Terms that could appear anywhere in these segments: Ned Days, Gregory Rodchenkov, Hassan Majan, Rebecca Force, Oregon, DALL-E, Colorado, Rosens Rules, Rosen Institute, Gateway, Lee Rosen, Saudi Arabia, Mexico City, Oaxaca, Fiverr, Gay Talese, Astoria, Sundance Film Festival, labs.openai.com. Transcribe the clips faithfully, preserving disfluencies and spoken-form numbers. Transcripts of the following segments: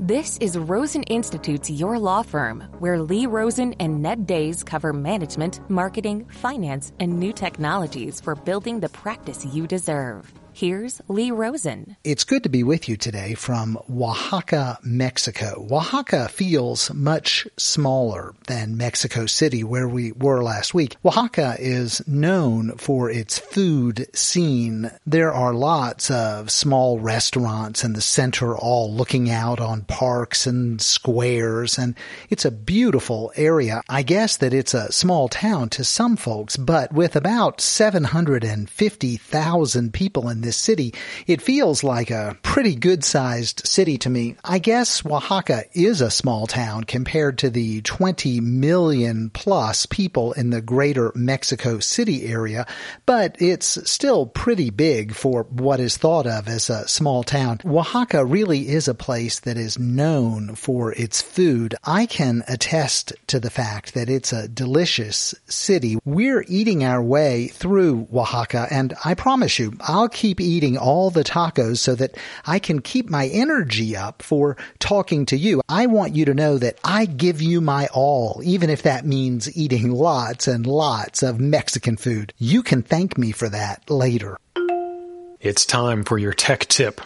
This is Rosen Institute's Your Law Firm, where Lee Rosen and Ned Days cover management, marketing, finance, and new technologies for building the practice you deserve. Here's Lee Rosen. It's good to be with you today from Oaxaca, Mexico. Oaxaca feels much smaller than Mexico City, where we were last week. Oaxaca is known for its food scene. There are lots of small restaurants in the center, all looking out on parks and squares, and it's a beautiful area. I guess that it's a small town to some folks, but with about seven hundred fifty thousand people in this city, it feels like a pretty good-sized city to me. I guess Oaxaca is a small town compared to the twenty million plus people in the greater Mexico City area, but it's still pretty big for what is thought of as a small town. Oaxaca really is a place that is known for its food. I can attest to the fact that it's a delicious city. We're eating our way through Oaxaca, and I promise you, I'll keep Keep eating all the tacos so that I can keep my energy up for talking to you. I want you to know that I give you my all, even if that means eating lots and lots of Mexican food. You can thank me for that later. It's time for your tech tip.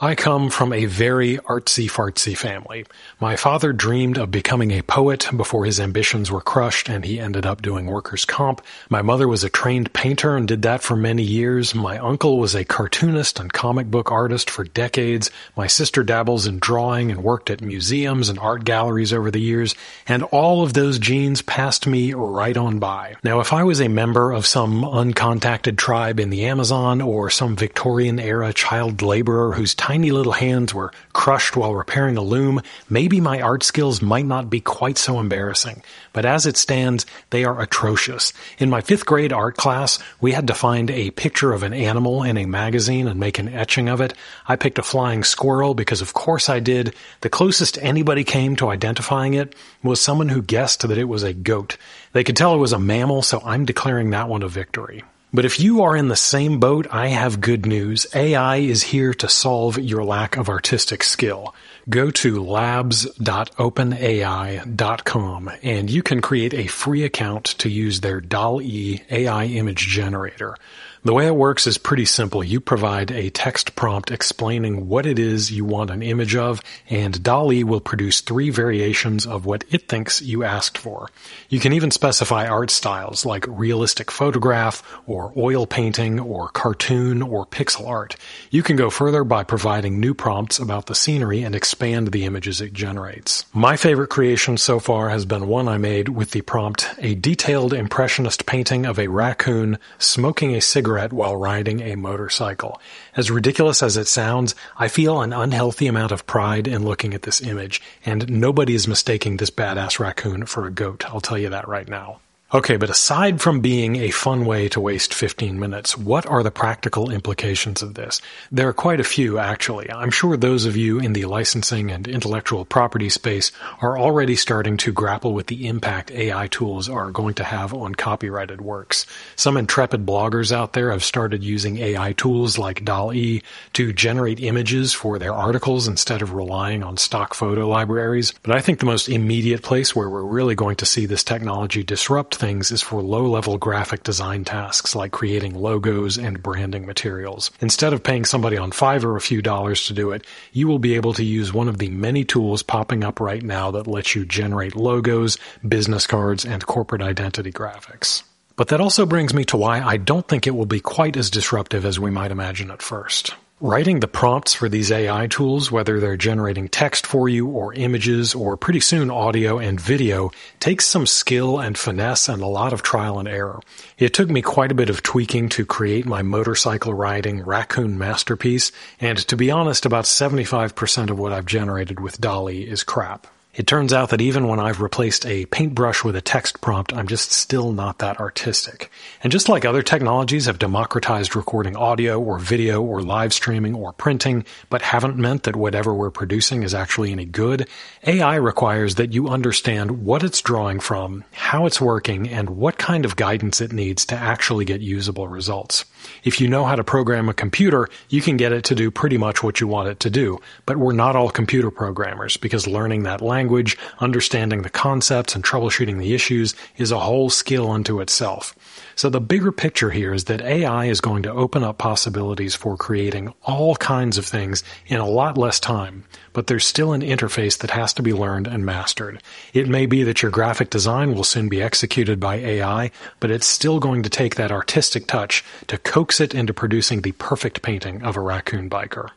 I come from a very artsy-fartsy family. My father dreamed of becoming a poet before his ambitions were crushed, and he ended up doing workers' comp. My mother was a trained painter and did that for many years. My uncle was a cartoonist and comic book artist for decades. My sister dabbles in drawing and worked at museums and art galleries over the years, and all of those genes passed me right on by. Now, if I was a member of some uncontacted tribe in the Amazon or some Victorian-era child laborer whose time tiny little hands were crushed while repairing a loom, maybe my art skills might not be quite so embarrassing. But as it stands, they are atrocious. In my fifth grade art class, we had to find a picture of an animal in a magazine and make an etching of it. I picked a flying squirrel because of course I did. The closest anybody came to identifying it was someone who guessed that it was a goat. They could tell it was a mammal, so I'm declaring that one a victory. But if you are in the same boat, I have good news. A I is here to solve your lack of artistic skill. Go to labs dot open A I dot com and you can create a free account to use their D A L L-E A I image generator. The way it works is pretty simple. You provide a text prompt explaining what it is you want an image of, and D A L L-E will produce three variations of what it thinks you asked for. You can even specify art styles like realistic photograph or oil painting or cartoon or pixel art. You can go further by providing new prompts about the scenery and expand the images it generates. My favorite creation so far has been one I made with the prompt, a detailed impressionist painting of a raccoon smoking a cigarette while riding a motorcycle. As ridiculous as it sounds, I feel an unhealthy amount of pride in looking at this image, and nobody is mistaking this badass raccoon for a goat. I'll tell you that right now. Okay, but aside from being a fun way to waste fifteen minutes, what are the practical implications of this? There are quite a few, actually. I'm sure those of you in the licensing and intellectual property space are already starting to grapple with the impact A I tools are going to have on copyrighted works. Some intrepid bloggers out there have started using A I tools like D A L L-E to generate images for their articles instead of relying on stock photo libraries. But I think the most immediate place where we're really going to see this technology disrupt things is for low-level graphic design tasks like creating logos and branding materials. Instead of paying somebody on Fiverr a few dollars to do it, you will be able to use one of the many tools popping up right now that lets you generate logos, business cards, and corporate identity graphics. But that also brings me to why I don't think it will be quite as disruptive as we might imagine at first. Writing the prompts for these A I tools, whether they're generating text for you or images or pretty soon audio and video, takes some skill and finesse and a lot of trial and error. It took me quite a bit of tweaking to create my motorcycle riding raccoon masterpiece, and to be honest, about seventy-five percent of what I've generated with D A L L-E is crap. It turns out that even when I've replaced a paintbrush with a text prompt, I'm just still not that artistic. And just like other technologies have democratized recording audio or video or live streaming or printing, but haven't meant that whatever we're producing is actually any good, A I requires that you understand what it's drawing from, how it's working, and what kind of guidance it needs to actually get usable results. If you know how to program a computer, you can get it to do pretty much what you want it to do. But we're not all computer programmers, because learning that language Language, understanding the concepts, and troubleshooting the issues is a whole skill unto itself. So the bigger picture here is that A I is going to open up possibilities for creating all kinds of things in a lot less time, but there's still an interface that has to be learned and mastered. It may be that your graphic design will soon be executed by A I, but it's still going to take that artistic touch to coax it into producing the perfect painting of a raccoon biker.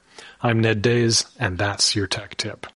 I'm Ned Days, and that's your tech tip.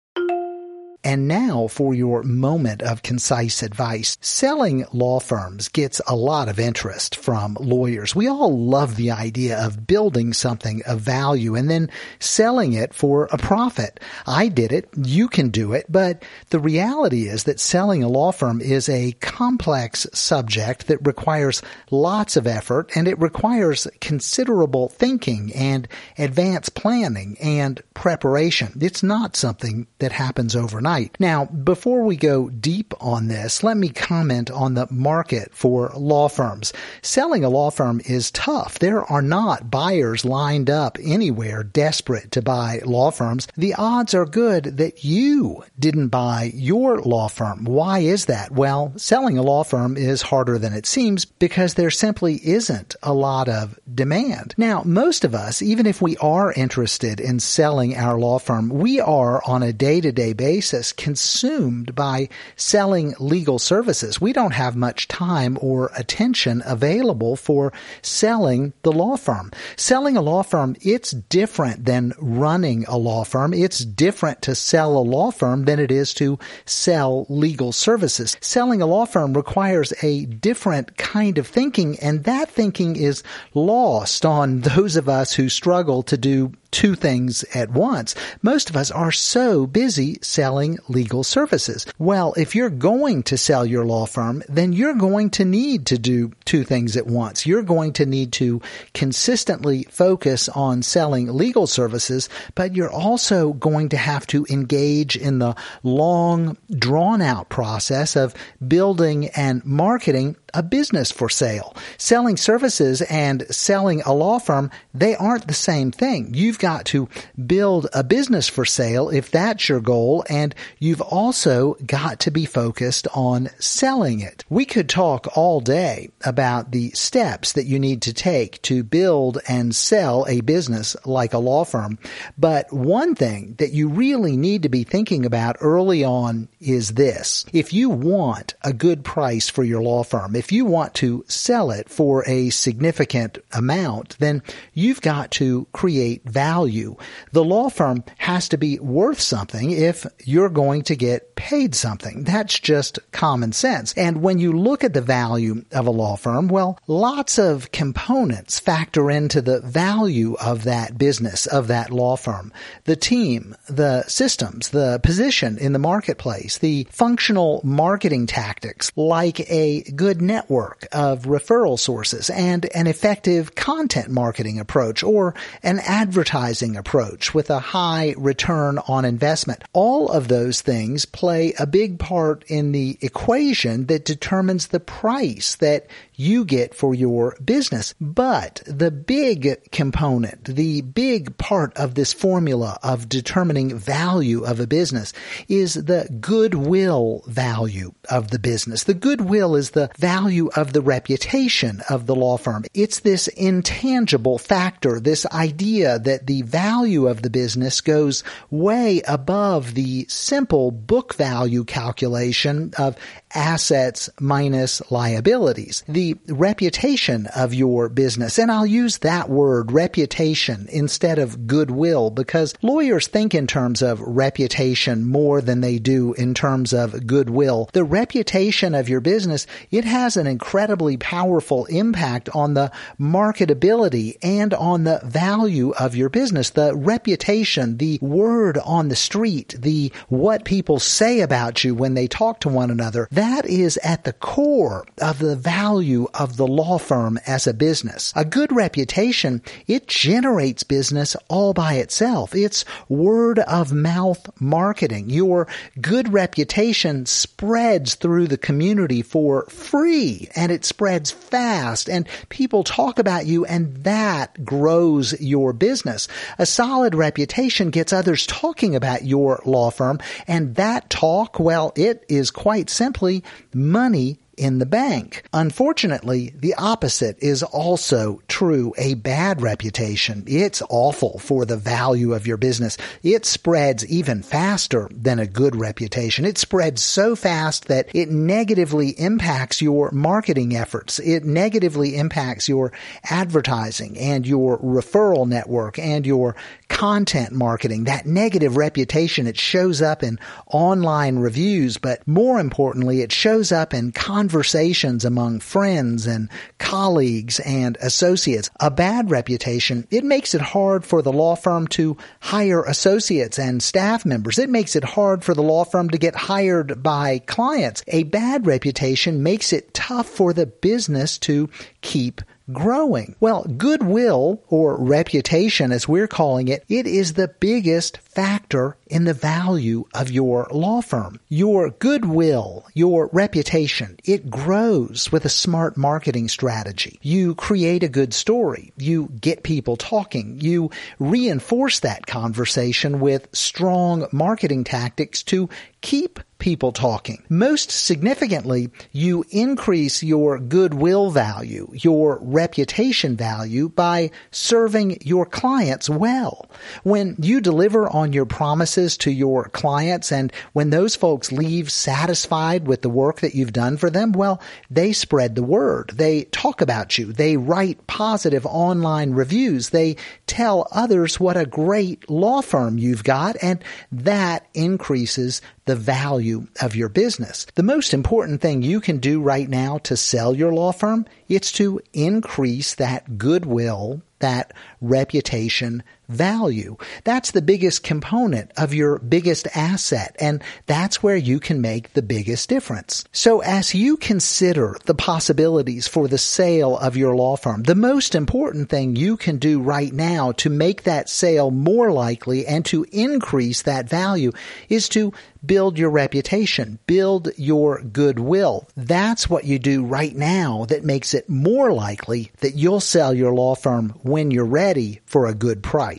And now for your moment of concise advice. Selling law firms gets a lot of interest from lawyers. We all love the idea of building something of value and then selling it for a profit. I did it. You can do it. But the reality is that selling a law firm is a complex subject that requires lots of effort, and it requires considerable thinking and advanced planning and preparation. It's not something that happens overnight. Now, before we go deep on this, let me comment on the market for law firms. Selling a law firm is tough. There are not buyers lined up anywhere desperate to buy law firms. The odds are good that you didn't buy your law firm. Why is that? Well, selling a law firm is harder than it seems because there simply isn't a lot of demand. Now, most of us, even if we are interested in selling our law firm, we are on a day-to-day basis consumed by selling legal services. We don't have much time or attention available for selling the law firm. Selling a law firm, it's different than running a law firm. It's different to sell a law firm than it is to sell legal services. Selling a law firm requires a different kind of thinking, and that thinking is lost on those of us who struggle to do two things at once. Most of us are so busy selling legal services. Well, if you're going to sell your law firm, then you're going to need to do two things at once. You're going to need to consistently focus on selling legal services, but you're also going to have to engage in the long, drawn-out process of building and marketing a business for sale. Selling services and selling a law firm, they aren't the same thing. You've got to build a business for sale if that's your goal, and you've also got to be focused on selling it. We could talk all day about the steps that you need to take to build and sell a business like a law firm, but one thing that you really need to be thinking about early on is this. If you want a good price for your law firm, if you want to sell it for a significant amount, then you've got to create value. The law firm has to be worth something if you're going to get paid something. That's just common sense. And when you look at the value of a law firm, well, lots of components factor into the value of that business, of that law firm. The team, the systems, the position in the marketplace, the functional marketing tactics, like a good network network of referral sources and an effective content marketing approach or an advertising approach with a high return on investment. All of those things play a big part in the equation that determines the price that you get for your business. But the big component, the big part of this formula of determining value of a business is the goodwill value of the business. The goodwill is the value of the reputation of the law firm. It's this intangible factor, this idea that the value of the business goes way above the simple book value calculation of assets minus liabilities. The reputation of your business, and I'll use that word reputation instead of goodwill because lawyers think in terms of reputation more than they do in terms of goodwill. The reputation of your business, it has has an incredibly powerful impact on the marketability and on the value of your business, the reputation, the word on the street, the what people say about you when they talk to one another. That is at the core of the value of the law firm as a business. A good reputation, it generates business all by itself. It's word of mouth marketing. Your good reputation spreads through the community for free, and it spreads fast, and people talk about you, and that grows your business. A solid reputation gets others talking about your law firm, and that talk, well, it is quite simply money in the bank. Unfortunately, the opposite is also true. A bad reputation, it's awful for the value of your business. It spreads even faster than a good reputation. It spreads so fast that it negatively impacts your marketing efforts. It negatively impacts your advertising and your referral network and your content marketing. That negative reputation, it shows up in online reviews, but more importantly, it shows up in conversations among friends and colleagues and associates. A bad reputation, it makes it hard for the law firm to hire associates and staff members. It makes it hard for the law firm to get hired by clients. A bad reputation makes it tough for the business to keep growing. Well, goodwill, or reputation as we're calling it, it is the biggest factor in the value of your law firm. Your goodwill, your reputation, it grows with a smart marketing strategy. You create a good story. You get people talking. You reinforce that conversation with strong marketing tactics to keep people talking. Most significantly, you increase your goodwill value, your reputation value, by serving your clients well. When you deliver on your promises to your clients and when those folks leave satisfied with the work that you've done for them, well, they spread the word. They talk about you. They write positive online reviews. They tell others what a great law firm you've got, and that increases the value of your business. The most important thing you can do right now to sell your law firm, it's to increase that goodwill, that reputation value. That's the biggest component of your biggest asset, and that's where you can make the biggest difference. So as you consider the possibilities for the sale of your law firm, the most important thing you can do right now to make that sale more likely and to increase that value is to build your reputation, build your goodwill. That's what you do right now that makes it more likely that you'll sell your law firm when you're ready for a good price.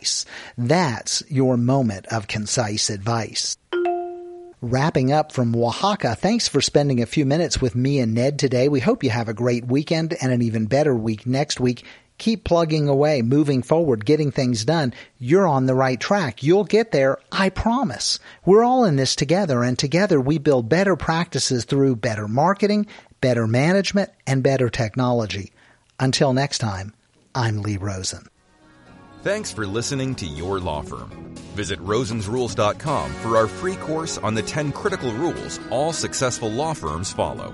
That's your moment of concise advice. Wrapping up from Oaxaca, thanks for spending a few minutes with me and Ned today. We hope you have a great weekend and an even better week next week. Keep plugging away, moving forward, getting things done. You're on the right track. You'll get there, I promise. We're all in this together, and together we build better practices through better marketing, better management, and better technology. Until next time, I'm Lee Rosen. Thanks for listening to Your Law Firm. Visit Rosens Rules dot com for our free course on the ten critical rules all successful law firms follow.